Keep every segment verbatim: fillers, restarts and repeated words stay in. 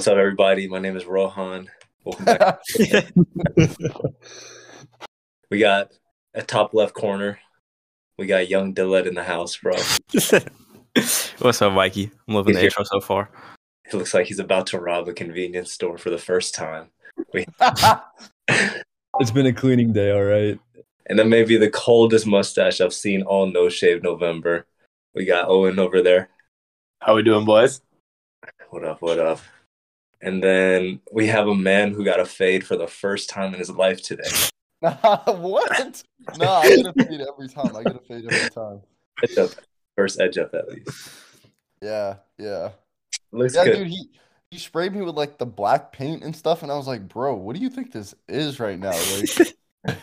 What's up, everybody? My name is Rohan. Welcome back. We got a top left corner. We got young Dillette in the house, bro. What's up, Mikey? I'm loving he's the intro so far. It looks like he's about to rob a convenience store for the first time. We- It's been a cleaning day, all right. And then maybe the coldest mustache I've seen all No Shave November. We got Owen over there. How we doing, boys? What up, what up? And then we have a man who got a fade for the first time in his life today. What? No, I get a fade every time. I get a fade every time. Edge up. First edge up, at least. Yeah, yeah. Looks yeah, good. Dude, he, he sprayed me with, like, the black paint and stuff, and I was like, bro, what do you think this is right now? Like...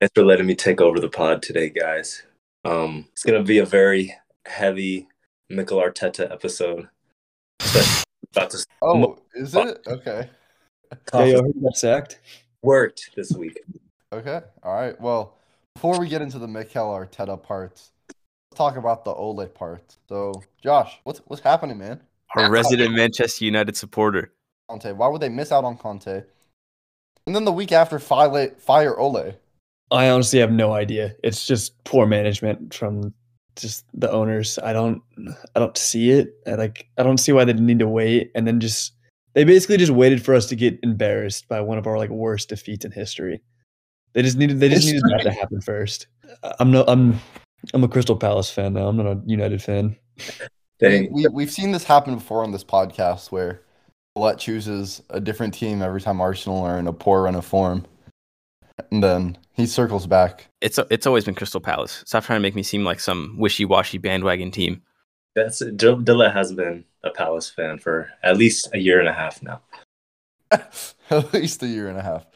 Thanks for letting me take over the pod today, guys. Um, it's going to be a very heavy Mikel Arteta episode. About to... Oh, is it? Okay. Yeah, you got sacked? Worked this week. Okay. All right. Well, before we get into the Mikel Arteta parts, let's talk about the Ole parts. So, Josh, what's what's happening, man? Our resident Manchester United supporter. Conte. Why would they miss out on Conte? And then the week after, fire, fire Ole. I honestly have no idea. It's just poor management from just the owners. I don't, I don't see it. I like, I don't see why they didn't need to wait. And then just, they basically just waited for us to get embarrassed by one of our like worst defeats in history. They just needed, they just history. needed that to happen first. I'm no, I'm, I'm a Crystal Palace fan now. I'm not a United fan. We, we we've seen this happen before on this podcast where Gillette chooses a different team every time Arsenal are in a poor run of form. And then he circles back. It's it's always been Crystal Palace. Stop trying to make me seem like some wishy-washy bandwagon team. That's Dilla has been a Palace fan for at least a year and a half now. At least a year and a half.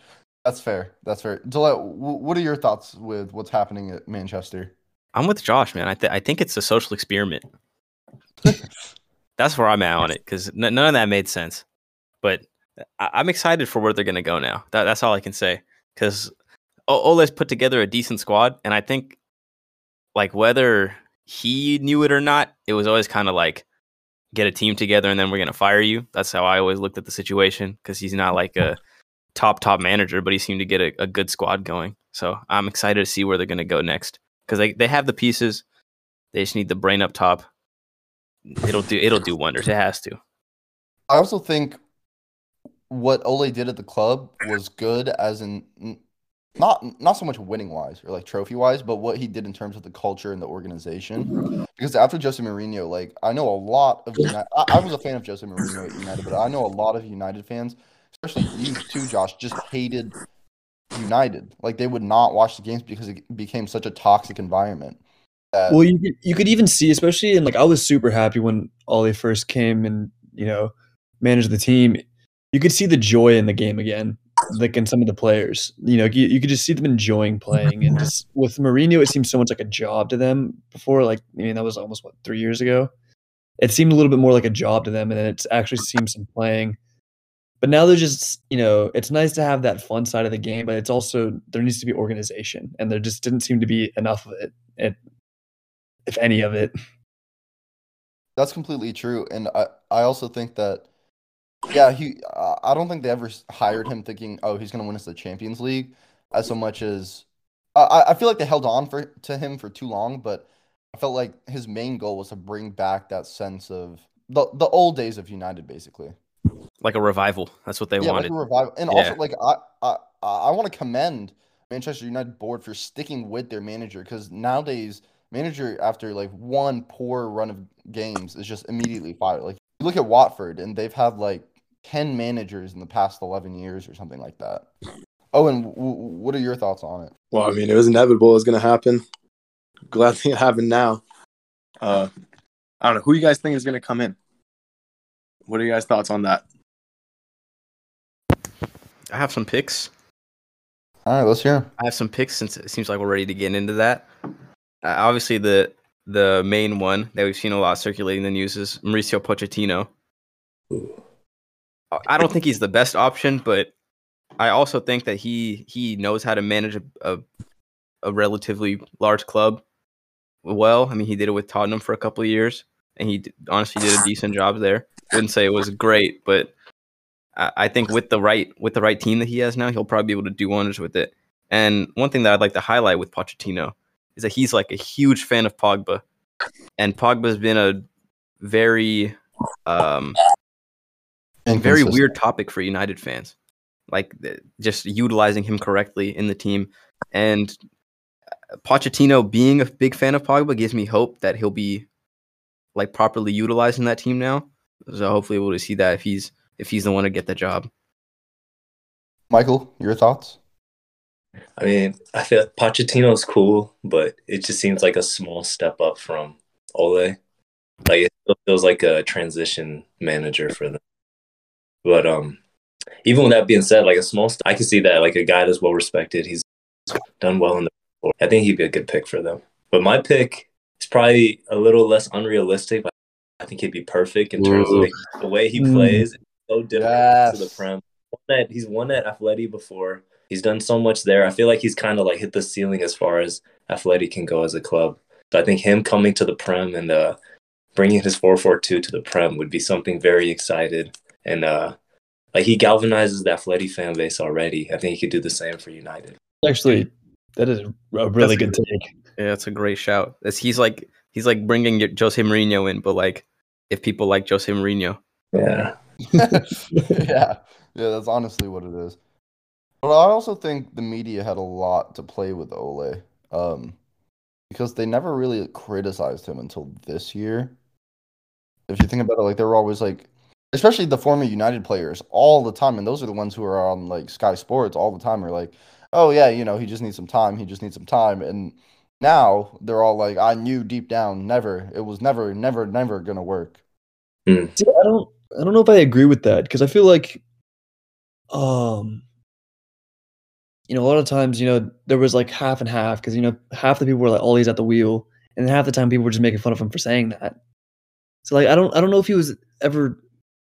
That's fair. That's fair. Dilla, w- what are your thoughts with what's happening at Manchester? I'm with Josh, man. I th- I think it's a social experiment. That's where I'm at on it because n- none of that made sense. But I- I'm excited for where they're going to go now. That- that's all I can say. Because Ole's put together a decent squad, and I think, like, whether he knew it or not, it was always kind of like, get a team together and then we're going to fire you. That's how I always looked at the situation, because he's not, like, a top, top manager, but he seemed to get a, a good squad going. So I'm excited to see where they're going to go next, because they, they have the pieces. They just need the brain up top. It'll do, it'll do wonders. It has to. I also think... what Ole did at the club was good as in not not so much winning wise or like trophy wise, but what he did in terms of the culture and the organization. Because after Jose Mourinho, like I know a lot of United, I, I was a fan of Jose Mourinho at United, but I know a lot of United fans, especially you too, Josh, just hated United. Like they would not watch the games because it became such a toxic environment. That- well, you could, you could even see, especially in like I was super happy when Ole first came and you know managed the team. You could see the joy in the game again, like in some of the players. You know, you, you could just see them enjoying playing. And just with Mourinho, it seemed so much like a job to them before. Like, I mean, that was almost, what, three years ago? It seemed a little bit more like a job to them, and it actually seems some playing. But now there's just, you know, it's nice to have that fun side of the game, but it's also, there needs to be organization. And there just didn't seem to be enough of it, it if any of it. That's completely true. And I, I also think that, yeah, he. Uh, I don't think they ever hired him thinking, "Oh, he's going to win us the Champions League," as so much as uh, I. I feel like they held on for to him for too long, but I felt like his main goal was to bring back that sense of the the old days of United, basically. Like a revival. That's what they yeah, wanted. Like a revival, and yeah. also like I I I want to commend Manchester United board for sticking with their manager because nowadays manager after like one poor run of games is just immediately fired. Like you look at Watford and they've had like ten managers in the past eleven years or something like that. Owen, w- what are your thoughts on it? Well, I mean, it was inevitable. It was going to happen. Glad thing it happened now. Uh, I don't know. Who you guys think is going to come in? What are you guys' thoughts on that? I have some picks. All right, let's hear them. I have some picks since it seems like we're ready to get into that. Uh, obviously, the the main one that we've seen a lot circulating in the news is Mauricio Pochettino. Ooh. I don't think he's the best option, but I also think that he he knows how to manage a, a a relatively large club well. I mean, he did it with Tottenham for a couple of years, and he honestly did a decent job there. wouldn't say it was great, but I, I think with the right with the right team that he has now, he'll probably be able to do wonders with it. And one thing that I'd like to highlight with Pochettino is that he's like a huge fan of Pogba, and Pogba's been a very um very weird topic for United fans, like just utilizing him correctly in the team. And Pochettino being a big fan of Pogba gives me hope that he'll be like properly utilizing that team now. So hopefully we'll see that if he's if he's the one to get the job. Michael, your thoughts? I mean, I feel like Pochettino's cool, but it just seems like a small step up from Ole. Like it still feels like a transition manager for them. But um, even with that being said, like a small, st- I can see that like a guy that's well respected. He's done well in the. I think he'd be a good pick for them. But my pick is probably a little less unrealistic. But I think he'd be perfect in terms Ooh. of the, the way he plays. Mm. It's so different yes. to the Prem. He's won at Atleti before. He's done so much there. I feel like he's kind of like hit the ceiling as far as Atleti can go as a club. So I think him coming to the Prem and uh, bringing his four four two to the Prem would be something very excited. And uh, like he galvanizes the Atleti fan base already. I think he could do the same for United. Actually, that is a really that's good a, take. Yeah, that's a great shout. It's, he's like he's like bringing Jose Mourinho in, but like if people like Jose Mourinho. Yeah. yeah. Yeah, that's honestly what it is. But I also think the media had a lot to play with Ole, um, because they never really criticized him until this year. If you think about it, like they were always like, especially the former United players all the time, and those are the ones who are on like Sky Sports all the time, are like, oh yeah, you know, he just needs some time, he just needs some time. And now they're all like, I knew deep down, never, it was never, never, never gonna work. Mm. See, I don't, I don't know if I agree with that, because I feel like, um. you know, a lot of times, you know, there was like half and half, because, you know, half the people were like, Ole's at the wheel, and half the time people were just making fun of him for saying that. So like, I don't, I don't know if he was ever,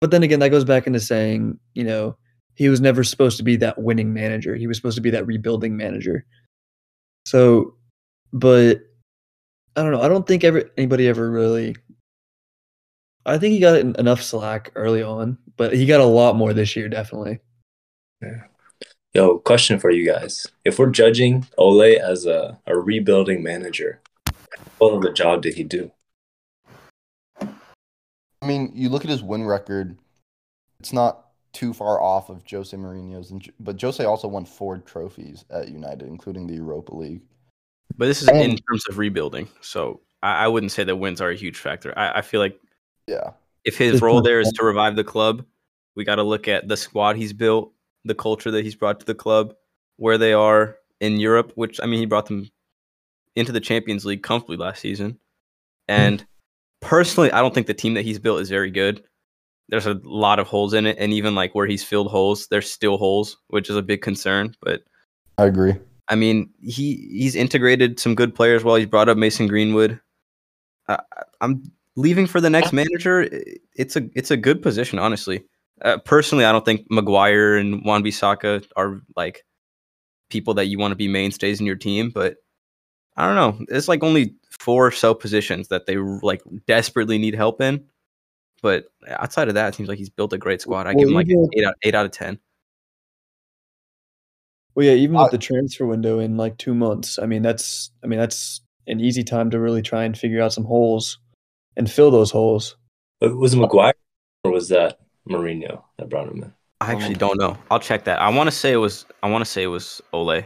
but then again, that goes back into saying, you know, he was never supposed to be that winning manager. He was supposed to be that rebuilding manager. So, but I don't know. I don't think ever anybody ever really, I think he got enough slack early on, but he got a lot more this year, definitely. Yeah. Yo, question for you guys. If we're judging Ole as a, a rebuilding manager, what other job did he do? I mean, you look at his win record, it's not too far off of Jose Mourinho's. And, but Jose also won four trophies at United, including the Europa League. But this is and, in terms of rebuilding. So I, I wouldn't say that wins are a huge factor. I, I feel like yeah, if his role there is to revive the club, we got to look at the squad he's built, the culture that he's brought to the club, where they are in Europe, which, I mean, he brought them into the Champions League comfortably last season. And personally, I don't think the team that he's built is very good. There's a lot of holes in it. And even like where he's filled holes, there's still holes, which is a big concern. But I agree. I mean, he, he's integrated some good players well. He's brought up Mason Greenwood. Uh, I'm leaving for the next manager. It's a, it's a good position, honestly. Uh, personally, I don't think Maguire and Wan Bissaka are like people that you want to be mainstays in your team, but I don't know. It's like only four or so positions that they like desperately need help in. But outside of that, it seems like he's built a great squad. I well, give him like get, eight out eight out of ten. Well, yeah, even with I, the transfer window in like two months, I mean that's I mean that's an easy time to really try and figure out some holes and fill those holes. Was it Maguire or was that Mourinho that brought him in? I actually don't know. I'll check that. I want to say it was. I want to say it was Ole,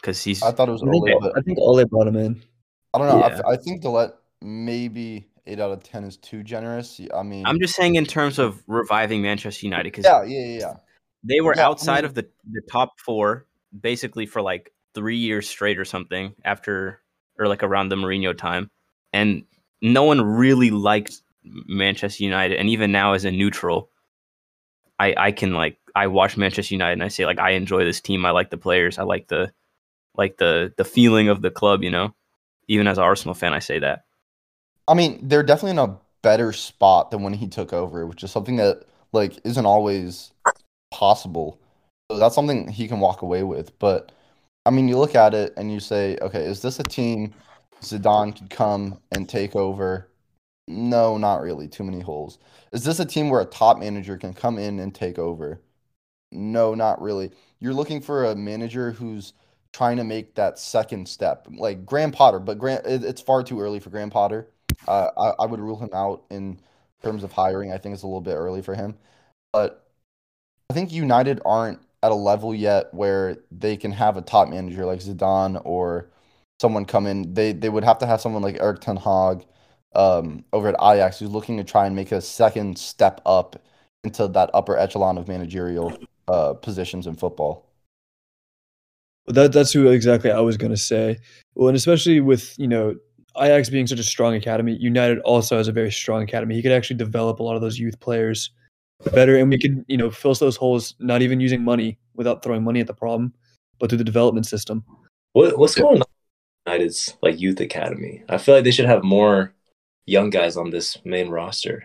because he's. I thought it was Ole. I think, I think Ole brought him in. I don't know. Yeah. I, I think to let maybe eight out of ten is too generous. I mean, I'm just saying in terms of reviving Manchester United, because yeah, yeah, yeah, they were yeah, outside I mean, of the, the top four basically for like three years straight or something after, or like around the Mourinho time, and no one really liked Manchester United, and even now as a neutral. I, I can like I watch Manchester United and I say like I enjoy this team, I like the players, I like the like the the feeling of the club, you know. Even as an Arsenal fan, I say that. I mean, they're definitely in a better spot than when he took over, which is something that like isn't always possible. So that's something he can walk away with. But I mean, you look at it and you say, okay, is this a team Zidane could come and take over No, not really. Too many holes. Is this a team where a top manager can come in and take over? No, not really. You're looking for a manager who's trying to make that second step, like Graham Potter. But Graham, it, it's far too early for Graham Potter. Uh, I, I would rule him out in terms of hiring. I think it's a little bit early for him. But I think United aren't at a level yet where they can have a top manager like Zidane or someone come in. They they would have to have someone like Erik ten Hag um, over at Ajax, who's looking to try and make a second step up into that upper echelon of managerial uh, positions in football. That that's who exactly I was going to say. Well, and especially with, you know, Ajax being such a strong academy, United also has a very strong academy. He could actually develop a lot of those youth players better, and we could, you know, fill those holes not even using money, without throwing money at the problem, but through the development system. What what's going on with United's like youth academy? I feel like they should have more young guys on this main roster.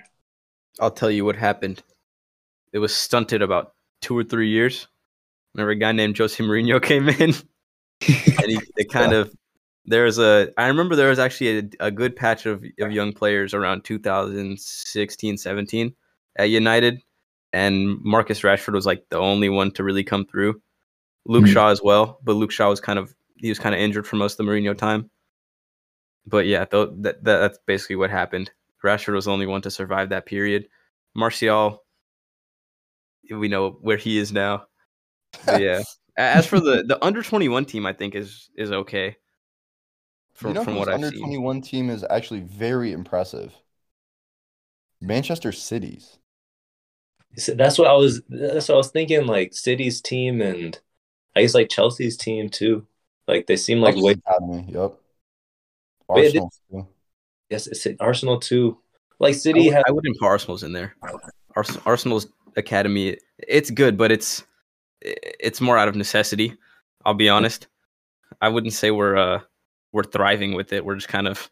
I'll tell you what happened. It was stunted about two or three years. Whenever a guy named Jose Mourinho came in, and he it kind yeah. of there was a. I remember there was actually a, a good patch of, of young players around two thousand sixteen, seventeen at United, and Marcus Rashford was like the only one to really come through. Luke mm-hmm. Shaw as well, but Luke Shaw was kind of he was kind of injured for most of the Mourinho time. But yeah, th- that, that that's basically what happened. Rashford was the only one to survive that period. Martial, we know where he is now. But yeah. As for the, the under twenty-one team, I think is is okay. From, you know, from what I've seen, the under twenty-one team is actually very impressive. Manchester City's. So that's what I was. That's what I was thinking. Like City's team, and I guess like Chelsea's team too. Like they seem like way. Academy, yep. Arsenal. It too. Yes, it's Arsenal too. Like City. I, would, has- I wouldn't put Arsenal's in there. Ars- Arsenal's academy. It's good, but it's. It's more out of necessity. I'll be honest. I wouldn't say we're uh, we're thriving with it. We're just kind of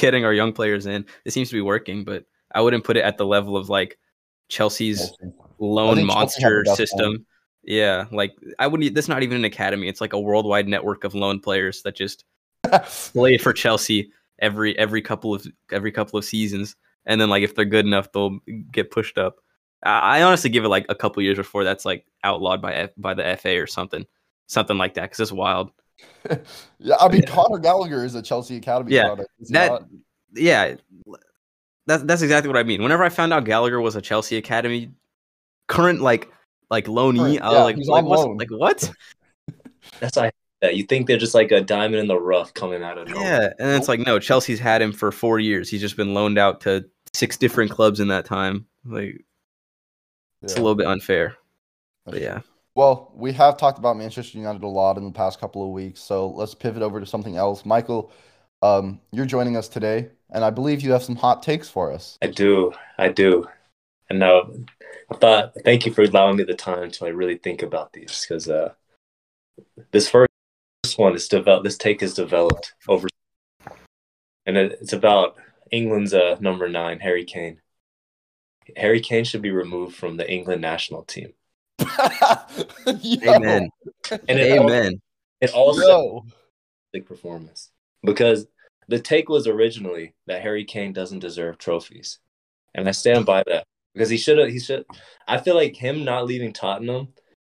getting our young players in. It seems to be working, but I wouldn't put it at the level of like Chelsea's lone monster system. Yeah, like I wouldn't. That's not even an academy. It's like a worldwide network of lone players that just play for Chelsea every every couple of every couple of seasons, and then like if they're good enough, they'll get pushed up. I honestly give it like a couple years before that's like outlawed by F- by the F A or something, something like that, because it's wild. yeah, I mean, yeah. Connor Gallagher is a Chelsea academy yeah, product. That, not... Yeah, that's that's exactly what I mean. Whenever I found out Gallagher was a Chelsea academy current, like like loanee, yeah, I was like, like, loan. like what? That's I. Yeah, you think they're just like a diamond in the rough coming out of nowhere. Yeah, and it's like no, Chelsea's had him for four years. He's just been loaned out to six different clubs in that time, like. It's yeah. a little bit unfair, but yeah. Well, we have talked about Manchester United a lot in the past couple of weeks, so let's pivot over to something else. Michael, um, you're joining us today, and I believe you have some hot takes for us. I do, I do. And uh, I thought, thank you for allowing me the time to I really think about these, because uh, this first one is developed. This take is developed over, and it, it's about England's uh, number nine, Harry Kane. Harry Kane should be removed from the England national team. Amen. And it Amen. Also, it also big performance, because the take was originally that Harry Kane doesn't deserve trophies, and I stand by that, because he should have. He should. I feel like him not leaving Tottenham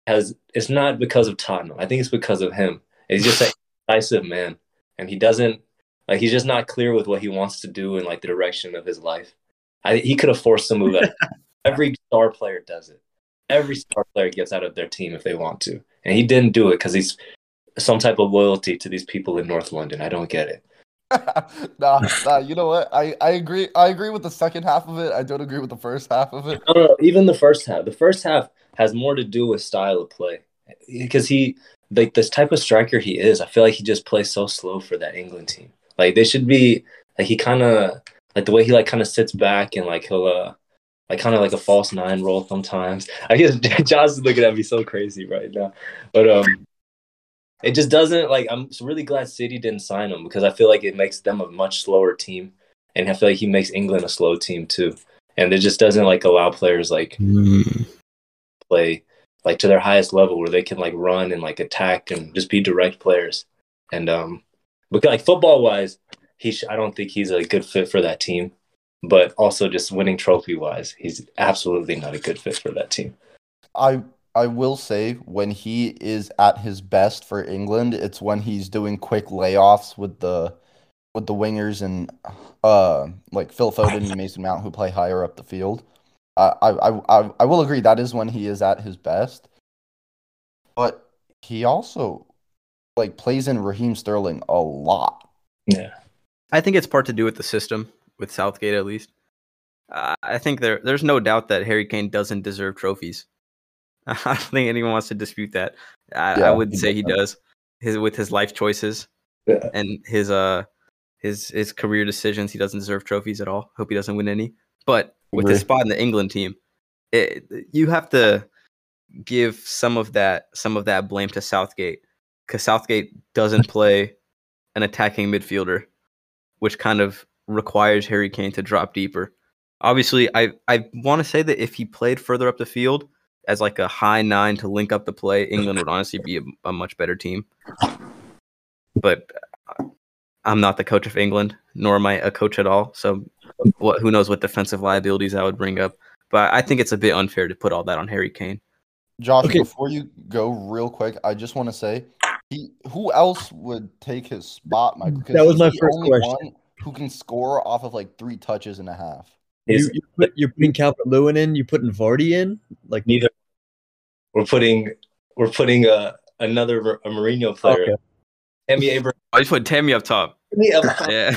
has. It's not because of Tottenham. I think it's because of him. He's just a decisive man, and he doesn't. Like he's just not clear with what he wants to do and like the direction of his life. I, he could have forced the move. Every star player does it. Every star player gets out of their team if they want to. And he didn't do it because he's some type of loyalty to these people in North London. I don't get it. nah, nah, you know what? I, I agree I agree with the second half of it. I don't agree with the first half of it. No, no, even the first half. The first half has more to do with style of play. Because he, like this type of striker he is, I feel like he just plays so slow for that England team. Like they should be, like he kind of... Like the way he like kind of sits back and like he'll uh, like kind of like a false nine roll sometimes. I guess John's looking at me so crazy right now, but um, it just doesn't like. I'm really glad City didn't sign him, because I feel like it makes them a much slower team, and I feel like he makes England a slow team too. And it just doesn't like allow players like mm. play like to their highest level where they can like run and like attack and just be direct players. And um, but like football wise. He sh- I don't think he's a good fit for that team. but also just winning trophy-wise, he's absolutely not a good fit for that team. I I will say when he is at his best for England, it's when he's doing quick layoffs with the with the wingers and uh like Phil Foden and Mason Mount, who play higher up the field. Uh, I I I I will agree that is when he is at his best. But he also like plays in Raheem Sterling a lot. Yeah. I think it's part to do with the system, with Southgate at least. Uh, I think there there's no doubt that Harry Kane doesn't deserve trophies. I don't think anyone wants to dispute that. I, yeah, I would he say he does. His with his life choices yeah. and his uh his his career decisions, he doesn't deserve trophies at all. Hope he doesn't win any. But with his spot in the England team, it, you have to give some of that some of that blame to Southgate, because Southgate doesn't play an attacking midfielder, which kind of requires Harry Kane to drop deeper. Obviously, I I want to say that if he played further up the field as like a high nine to link up the play, England would honestly be a, a much better team. But I'm not the coach of England, nor am I a coach at all. So what, who knows what defensive liabilities I would bring up. But I think it's a bit unfair to put all that on Harry Kane. Josh, okay. Before you go real quick, I just want to say, he, who else would take his spot, Michael? That was my first question. Who can score off of like three touches and a half? You, you put, you're putting Calvert-Lewin in? You're putting Vardy in? Like neither. We're putting we're putting a, another a Mourinho player. Okay. Tammy Abraham. I just put Tammy up top. Tammy up top. Yeah.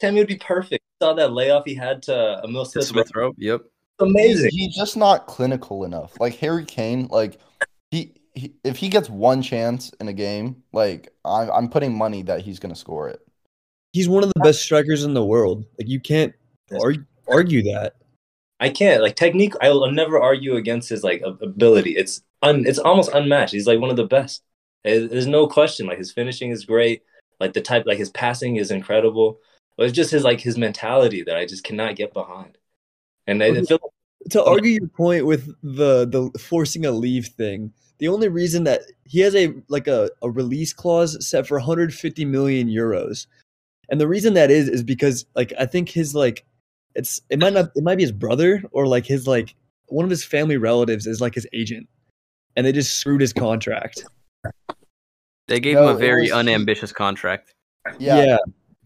Tammy would be perfect. Saw that layoff he had to Emil Smith Rowe. Yep. Amazing. He's, he's just not clinical enough. Like Harry Kane, like he, he if he gets one chance in a game, like I'm I'm putting money that he's gonna score it. He's one of the best strikers in the world. Like you can't argue, argue that. I can't. Like technique, I'll never argue against his like ability. It's un, it's almost unmatched. He's like one of the best. There's no question. Like his finishing is great. Like the type, like his passing is incredible. But it's just his like his mentality that I just cannot get behind. And I feel like, to argue your point with the the forcing a leave thing, the only reason that he has a like a, a release clause set for one hundred fifty million euros, and the reason that is is because like I think his like it's it might not it might be his brother or like his like one of his family relatives is like his agent, and they just screwed his contract. They gave no, him a very was, unambitious contract. Yeah, yeah.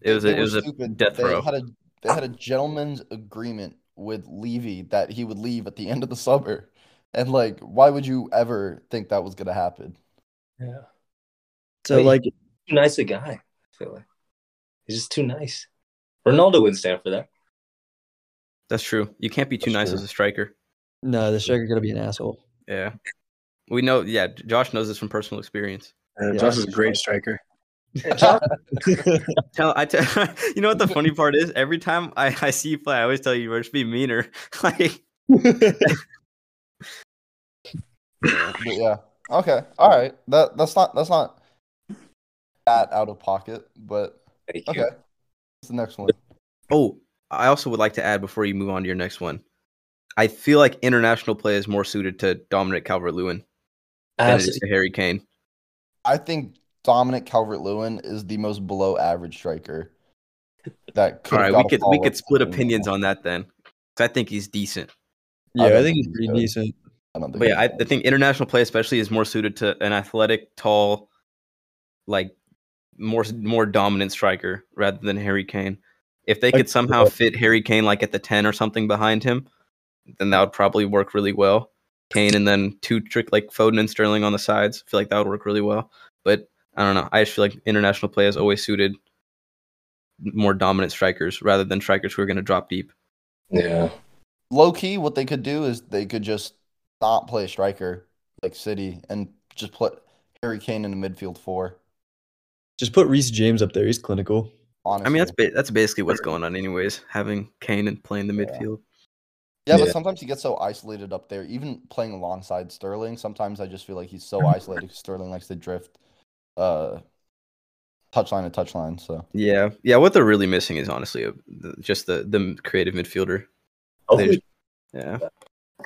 it was a, it was a death row. They had a they had a gentleman's agreement with Levy that he would leave at the end of the summer, and like, why would you ever think that was gonna happen? Yeah. So I mean, like, he's too nice a guy. I feel like he's just too nice. Ronaldo wouldn't stand for that. That's true. You can't be too that's nice true. as a striker. No, the striker's gonna be an asshole. Yeah. We know. Yeah, Josh knows this from personal experience. Uh, yeah, Josh is a great striker. tell, I tell, you know what the funny part is? Every time I, I see you play, I always tell you, you should be meaner. Like, yeah. Okay. All right. That that's not that's not that out of pocket, but Thank okay. You. What's the next one? Oh, I also would like to add before you move on to your next one. I feel like international play is more suited to Dominic Calvert-Lewin than it is to Harry Kane. I think Dominic Calvert-Lewin is the most below-average striker that could. All right, we could we could split opinions on that then. I think he's decent. Yeah, I, I think he's pretty good. decent. I don't think. But yeah, I, I think international play especially is more suited to an athletic, tall, like more more dominant striker rather than Harry Kane. If they could somehow fit Harry Kane like at the ten or something behind him, then that would probably work really well. Kane and then two trick like Foden and Sterling on the sides. I feel like that would work really well. But I don't know. I just feel like international play has always suited more dominant strikers rather than strikers who are going to drop deep. Yeah. Low key, what they could do is they could just not play a striker like City and just put Harry Kane in the midfield four. Just put Reece James up there. He's clinical. Honestly. I mean, that's ba- that's basically what's going on, anyways. Having Kane and playing the yeah. midfield. Yeah, yeah, but sometimes he gets so isolated up there. Even playing alongside Sterling, sometimes I just feel like he's so isolated. Sterling likes to drift uh, touchline to touchline. So yeah, yeah. What they're really missing is honestly just the, the creative midfielder. Oh, just, yeah.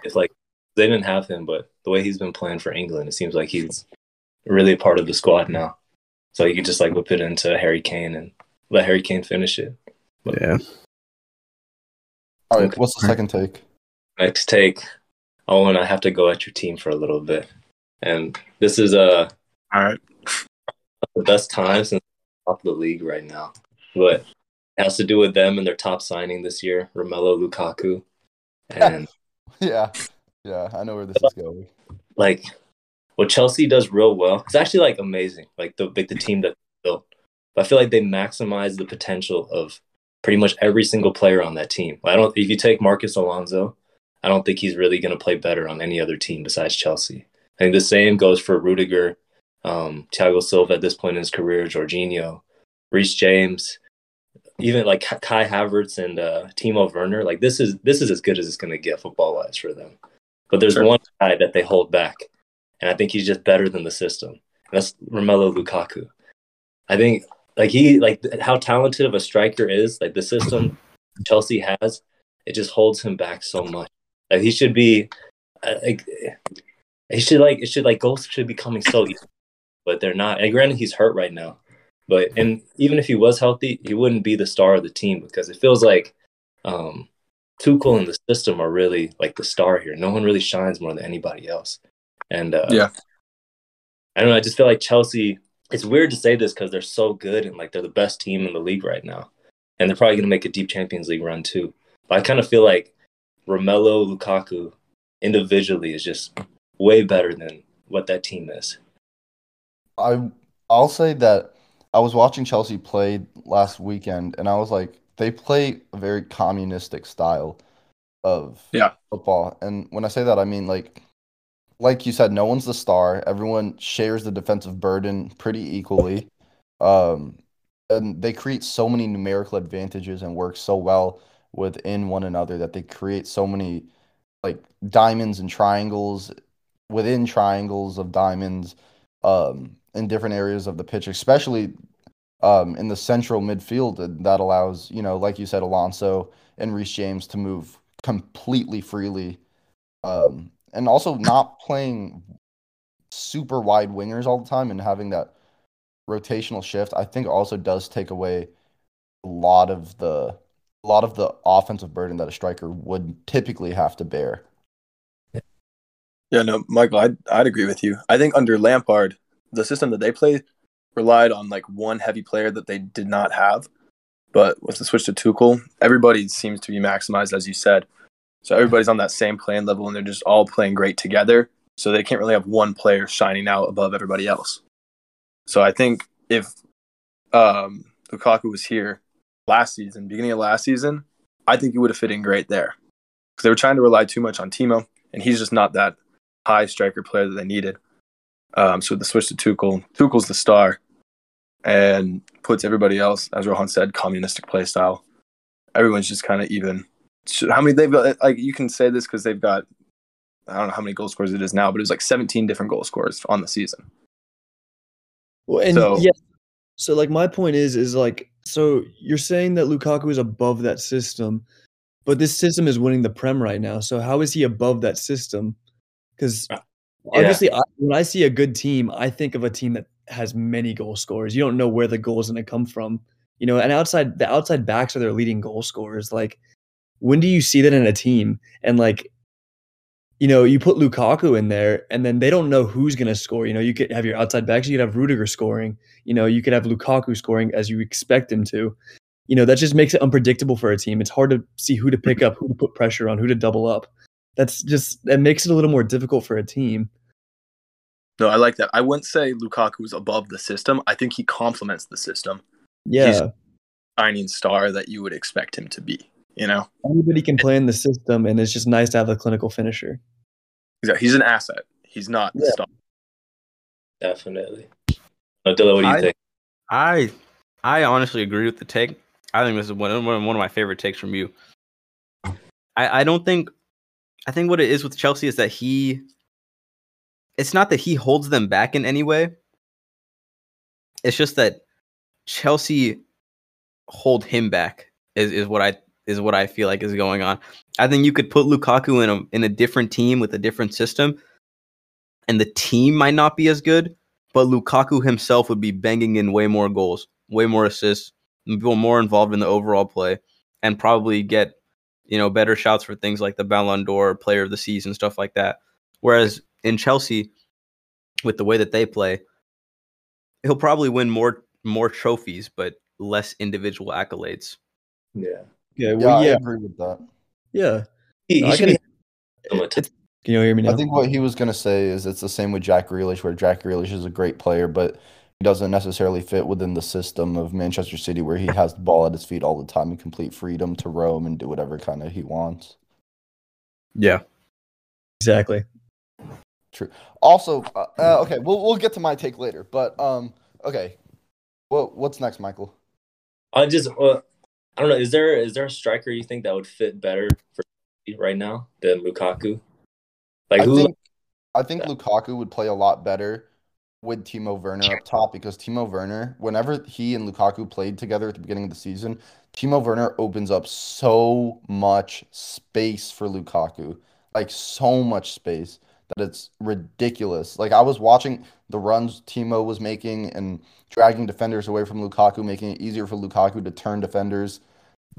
It's like they didn't have him, but the way he's been playing for England, it seems like he's really a part of the squad now. So you can just like whip it into Harry Kane and let Harry Kane finish it. But, yeah. All right, what's the second take? Next take, Owen, I have to go at your team for a little bit. And this is uh, All right. the best time since top of the league right now. But it has to do with them and their top signing this year, Romelu Lukaku. And yeah. Yeah, I know where this is going. Like, what Chelsea does real well, it's actually, like, amazing, like, the like the team that they built. But I feel like they maximize the potential of pretty much every single player on that team. I don't. If you take Marcus Alonso, I don't think he's really going to play better on any other team besides Chelsea. I think the same goes for Rudiger, um, Thiago Silva at this point in his career, Jorginho, Reece James, even like Kai Havertz and uh, Timo Werner. Like this is this is as good as it's going to get football wise for them. But there's sure. one guy that they hold back, and I think he's just better than the system. And that's Romelu Lukaku. I think. Like he, like how talented of a striker is, like the system Chelsea has, it just holds him back so much. Like he should be, like he should like it should like goals should be coming so easy, but they're not. And granted, he's hurt right now, but and even if he was healthy, he wouldn't be the star of the team because it feels like um, Tuchel and the system are really like the star here. No one really shines more than anybody else, and uh, yeah, I don't know. I just feel like Chelsea. It's weird to say this because they're so good and like they're the best team in the league right now. And they're probably going to make a deep Champions League run too. But I kind of feel like Romelu Lukaku individually is just way better than what that team is. I, I'll say that I was watching Chelsea play last weekend and I was like, they play a very communistic style of yeah. football. And when I say that, I mean like... Like you said, no one's the star. Everyone shares the defensive burden pretty equally. Um, and they create so many numerical advantages and work so well within one another that they create so many like diamonds and triangles within triangles of diamonds um, in different areas of the pitch, especially um, in the central midfield. And that allows, you know, like you said, Alonso and Reece James to move completely freely. Um And also not playing super wide wingers all the time and having that rotational shift, I think also does take away a lot of the a lot of the offensive burden that a striker would typically have to bear. Yeah, no, Michael, I'd I'd agree with you. I think under Lampard, the system that they played relied on like one heavy player that they did not have. But with the switch to Tuchel, everybody seems to be maximized, as you said. So everybody's on that same playing level, and they're just all playing great together. So they can't really have one player shining out above everybody else. So I think if um, Lukaku was here last season, beginning of last season, I think he would have fit in great there. Because they were trying to rely too much on Timo, and he's just not that high striker player that they needed. Um, so the switch to Tuchel, Tuchel's the star, and puts everybody else, as Rohan said, communistic play style. Everyone's just kind of even. How many they've got? Like you can say this because they've got, I don't know how many goal scorers it is now, but it was like seventeen different goal scorers on the season. Well, and so, yeah, so like my point is, is like so you're saying that Lukaku is above that system, but this system is winning the Prem right now. So how is he above that system? Because yeah. obviously, I, when I see a good team, I think of a team that has many goal scorers. You don't know where the goal is going to come from, you know. And outside the outside backs are their leading goal scorers, like. When do you see that in a team? And like, you know, you put Lukaku in there and then they don't know who's going to score. You know, you could have your outside backs, you could have Rudiger scoring, you know, you could have Lukaku scoring as you expect him to. You know, that just makes it unpredictable for a team. It's hard to see who to pick up, who to put pressure on, who to double up. That's just, that makes it a little more difficult for a team. No, I like that. I wouldn't say Lukaku is above the system. I think he complements the system. Yeah. He's a shining star that you would expect him to be. You know, anybody can play in the system, and it's just nice to have a clinical finisher. Exactly. He's an asset. He's not yeah. the star. Definitely. Adela, what do you I, think? I, I honestly agree with the take. I think this is one one of my favorite takes from you. I, I don't think. I think what it is with Chelsea is that he. It's not that he holds them back in any way. It's just that Chelsea hold him back. Is is what I. Is what I feel like is going on. I think you could put Lukaku in a in a different team with a different system, and the team might not be as good, but Lukaku himself would be banging in way more goals, way more assists, and be more involved in the overall play, and probably get you know, better shots for things like the Ballon d'Or, Player of the Season, stuff like that. Whereas in Chelsea, with the way that they play, he'll probably win more more trophies, but less individual accolades. Yeah. Yeah, well, yeah, yeah. I agree with that. Yeah. He, no, he can, be... can you hear me now? I think what he was going to say is it's the same with Jack Grealish, where Jack Grealish is a great player, but he doesn't necessarily fit within the system of Manchester City, where he has the ball at his feet all the time and complete freedom to roam and do whatever kind of he wants. Yeah. Exactly. True. Also, uh, uh, okay, we'll we'll get to my take later, but um, okay, well, what's next, Michael? I just uh, I don't know. Is there is there a striker you think that would fit better for right now than Lukaku? Like I who? Think, I think yeah. Lukaku would play a lot better with Timo Werner up top, because Timo Werner, whenever he and Lukaku played together at the beginning of the season, Timo Werner opens up so much space for Lukaku, like so much space, that it's ridiculous. Like, I was watching the runs Timo was making and dragging defenders away from Lukaku, making it easier for Lukaku to turn defenders,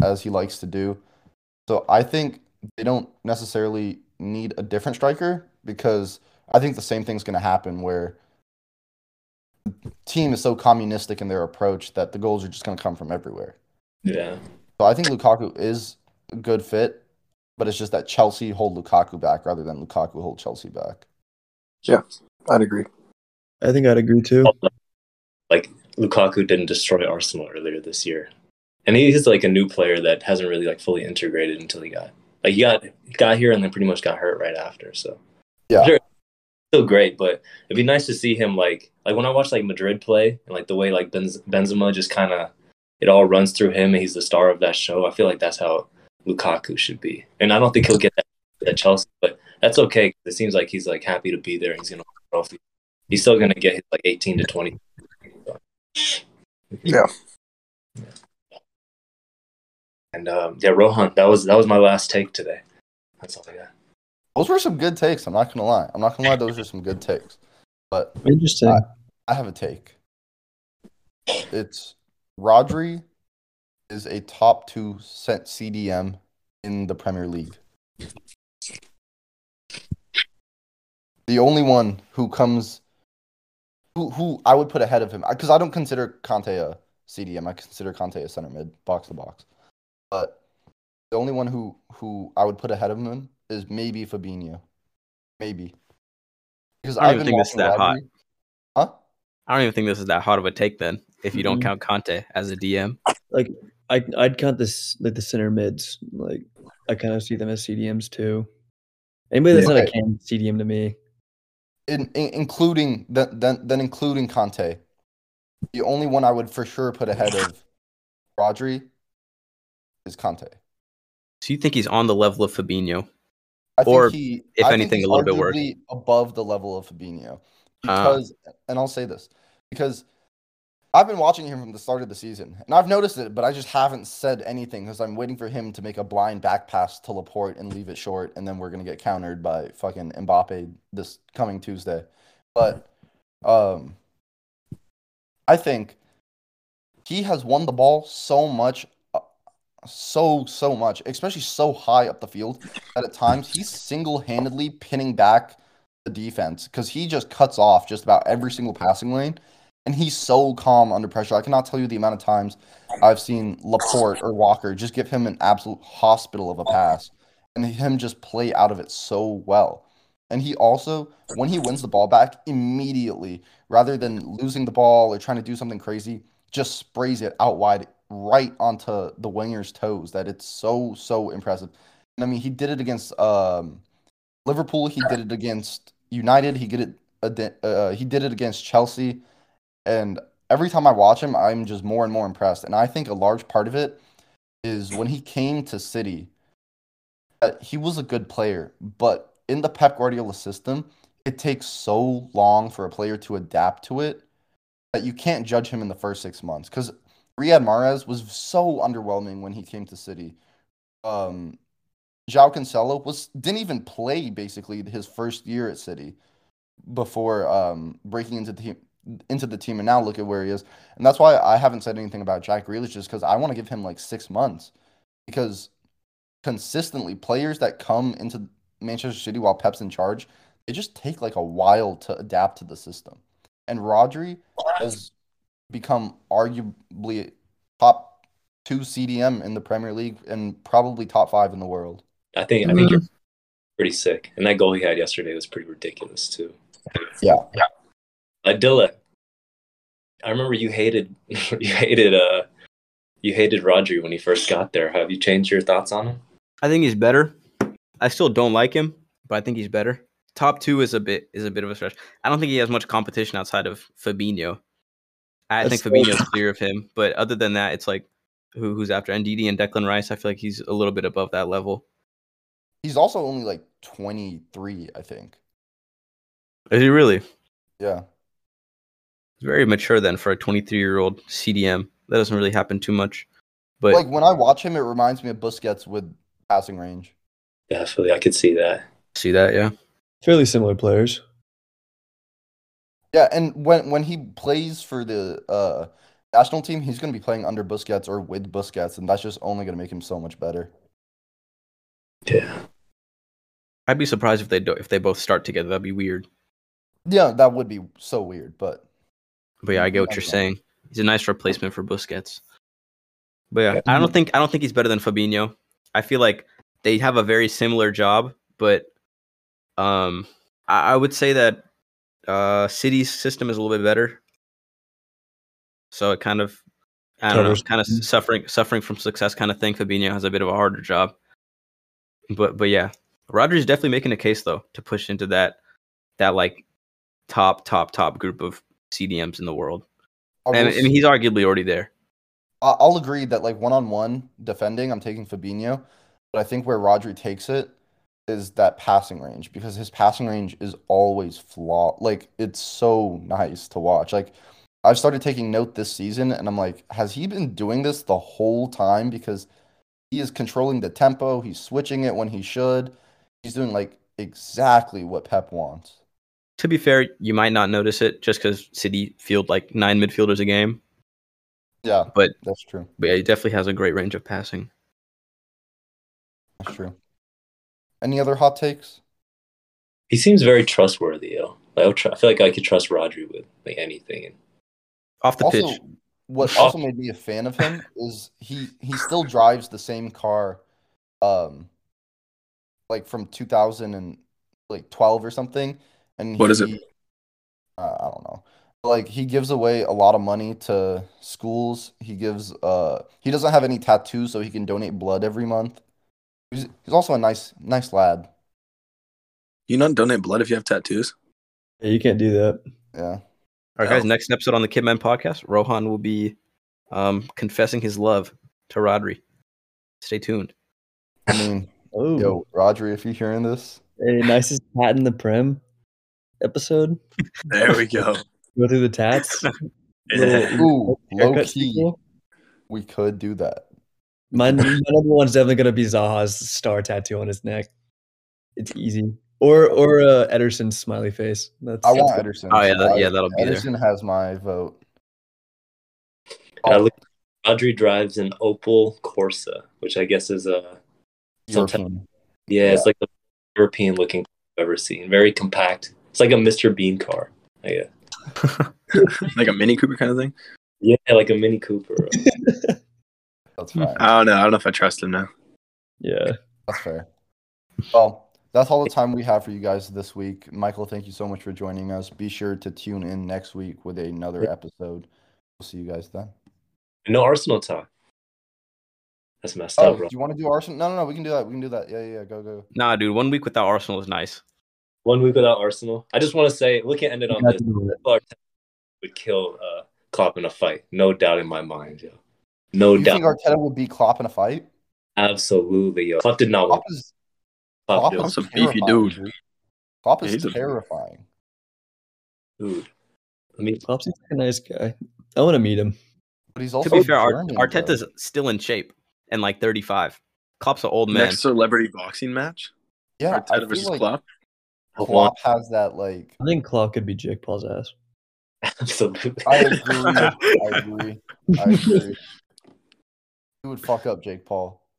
as he likes to do. So I think they don't necessarily need a different striker, because I think the same thing's going to happen, where the team is so communistic in their approach that the goals are just going to come from everywhere. Yeah. So I think Lukaku is a good fit, but it's just that Chelsea hold Lukaku back rather than Lukaku hold Chelsea back. Yeah, I'd agree. I think I'd agree too. Like, Lukaku didn't destroy Arsenal earlier this year. And he's like a new player that hasn't really like fully integrated until he got like he got got here and then pretty much got hurt right after. So yeah. Sure, still great, but it'd be nice to see him like like when I watch like Madrid play and like the way like Benz, Benzema just kind of it all runs through him and he's the star of that show. I feel like that's how Lukaku should be, and I don't think he'll get that at Chelsea, but that's okay. It seems like he's like happy to be there, and he's gonna trophy. He's still gonna get his like eighteen to twenty. Yeah. yeah. And um, yeah, Rohan, that was that was my last take today. That's all I got. Those were some good takes. I'm not gonna lie. I'm not gonna lie. Those are some good takes. But interesting. I, I have a take. It's Rodri is a top two cent C D M in the Premier League. The only one who comes, who, who I would put ahead of him, because I don't consider Conte a C D M. I consider Conte a center mid, box to box. But the only one who, who I would put ahead of him is maybe Fabinho. Maybe. Because I don't I've even been think this is that Rodri. hot. Huh? I don't even think this is that hot of a take then, if you don't mm-hmm. count Conte as a D M. Like, I, I'd count this like the center mids. Like, I kind of see them as C D Ms too. Anybody that's yeah, not okay. a C D M to me, in, in, including then, then, then including Conte, the only one I would for sure put ahead of Rodri is Conte. So you think he's on the level of Fabinho, I think or he, if I anything, think he's a little bit worse, above the level of Fabinho? Because, uh, and I'll say this because. I've been watching him from the start of the season, and I've noticed it, but I just haven't said anything because I'm waiting for him to make a blind back pass to Laporte and leave it short, and then we're going to get countered by fucking Mbappe this coming Tuesday. But um, I think he has won the ball so much, so, so much, especially so high up the field that at times he's single-handedly pinning back the defense because he just cuts off just about every single passing lane. And he's so calm under pressure. I cannot tell you the amount of times I've seen Laporte or Walker just give him an absolute hospital of a pass and him just play out of it so well. And he also, when he wins the ball back, immediately, rather than losing the ball or trying to do something crazy, just sprays it out wide right onto the winger's toes. That it's so, so impressive. And I mean, he did it against um, Liverpool. He did it against United. He did it, uh, he did it against Chelsea. And every time I watch him, I'm just more and more impressed. And I think a large part of it is when he came to City, he was a good player. But in the Pep Guardiola system, it takes so long for a player to adapt to it that you can't judge him in the first six months. Because Riyad Mahrez was so underwhelming when he came to City. Um, João Cancelo was, didn't even play, basically, his first year at City before um, breaking into the team. into the team, and now look at where he is. And that's why I haven't said anything about Jack Grealish, just because I want to give him like six months, because consistently players that come into Manchester City while Pep's in charge, they just take like a while to adapt to the system. And Rodri has become arguably top two C D M in the Premier League and probably top five in the world. I think I think you're pretty sick. And that goal he had yesterday was pretty ridiculous too. Yeah. Yeah. Adila, I remember you hated you hated uh you hated Rodri when he first got there. Have you changed your thoughts on him? I think he's better. I still don't like him, but I think he's better. Top two is a bit is a bit of a stretch. I don't think he has much competition outside of Fabinho. I That's think Fabinho's clear of him, but other than that, it's like who who's after Ndidi and Declan Rice. I feel like he's a little bit above that level. He's also only like twenty-three, I think. Is he really? Yeah. He's very mature then for a twenty-three-year-old C D M. That doesn't really happen too much. But like when I watch him, it reminds me of Busquets with passing range. Definitely, I could see that. See that, yeah. Fairly similar players. Yeah, and when when he plays for the uh, national team, he's going to be playing under Busquets or with Busquets, and that's just only going to make him so much better. Yeah, I'd be surprised if they do, if they both start together. That'd be weird. Yeah, that would be so weird. But but yeah, I get what you're saying. He's a nice replacement for Busquets. But yeah, I don't think I don't think he's better than Fabinho. I feel like they have a very similar job, but um, I, I would say that uh, City's system is a little bit better. So it kind of, I don't know, it's kind of suffering suffering from success kind of thing. Fabinho has a bit of a harder job. But but yeah, Rodri's definitely making a case though to push into that that like top top top group of C D Ms in the world, will, and, and he's arguably already there. I'll agree that like one on one defending, I'm taking Fabinho, but I think where Rodri takes it is that passing range because his passing range is always flawed. Like it's so nice to watch. Like I've started taking note this season, and I'm like, has he been doing this the whole time? Because he is controlling the tempo. He's switching it when he should. He's doing like exactly what Pep wants. To be fair, you might not notice it just because City field like nine midfielders a game. Yeah, but that's true. But yeah, he definitely has a great range of passing. That's true. Any other hot takes? He seems very trustworthy, yo. I feel like I could trust Rodri with like anything. Off the also, pitch. What also made me a fan of him is he, he still drives the same car, um, like from two thousand and like twelve or something. And what he, is it? Uh, I don't know. Like he gives away a lot of money to schools. He gives. Uh, he doesn't have any tattoos, so he can donate blood every month. He's, he's also a nice, nice lad. You not donate blood if you have tattoos. Yeah, you can't do that. Yeah. All right, guys. Next episode on the Kidman Podcast, Rohan will be um, confessing his love to Rodri. Stay tuned. I mean, oh. Yo, Rodri, if you're hearing this, hey, nicest hat in the Prem. Episode. There we go. Go through the tats. Yeah. Ooh, low key. We could do that. My, my number one's definitely gonna be Zaha's star tattoo on his neck. It's easy. Or or uh, Ederson's smiley face. That's I want Ederson. Oh yeah, that, yeah, that'll be Ederson there. Has my vote. Rodri oh. drives an Opel Corsa, which I guess is a European. Yeah, yeah, it's like the European looking I've ever seen. Very compact. It's like a Mister Bean car, I guess. Like a Mini Cooper kind of thing? Yeah, like a Mini Cooper. That's fine. I don't know. I don't know if I trust him now. Yeah. That's fair. Well, that's all the time we have for you guys this week. Michael, thank you so much for joining us. Be sure to tune in next week with another episode. We'll see you guys then. No Arsenal talk. That's messed oh, up, bro. Do you want to do Arsenal? No, no, no. We can do that. We can do that. Yeah, yeah, go, go. Nah, dude. One week without Arsenal is nice. One week without Arsenal. I just want to say, we can't end it on this. Arteta would kill uh, Klopp in a fight. No doubt in my mind, yo. No you doubt. You think Arteta would beat Klopp in a fight? Absolutely, yo. Klopp did not Klopp win. Is, Klopp is a beefy dude. dude. Klopp is yeah, terrifying. A... Dude. I mean, Klopp's a nice guy. I want to meet him. But he's also to be fair, German, Arteta's though. still in shape and like thirty-five. Klopp's an old man. Next celebrity boxing match? Yeah. Arteta versus like... Klopp? Klopp has that, like... I think Klopp could be Jake Paul's ass. Absolutely. I agree. I agree. I agree. He would fuck up Jake Paul.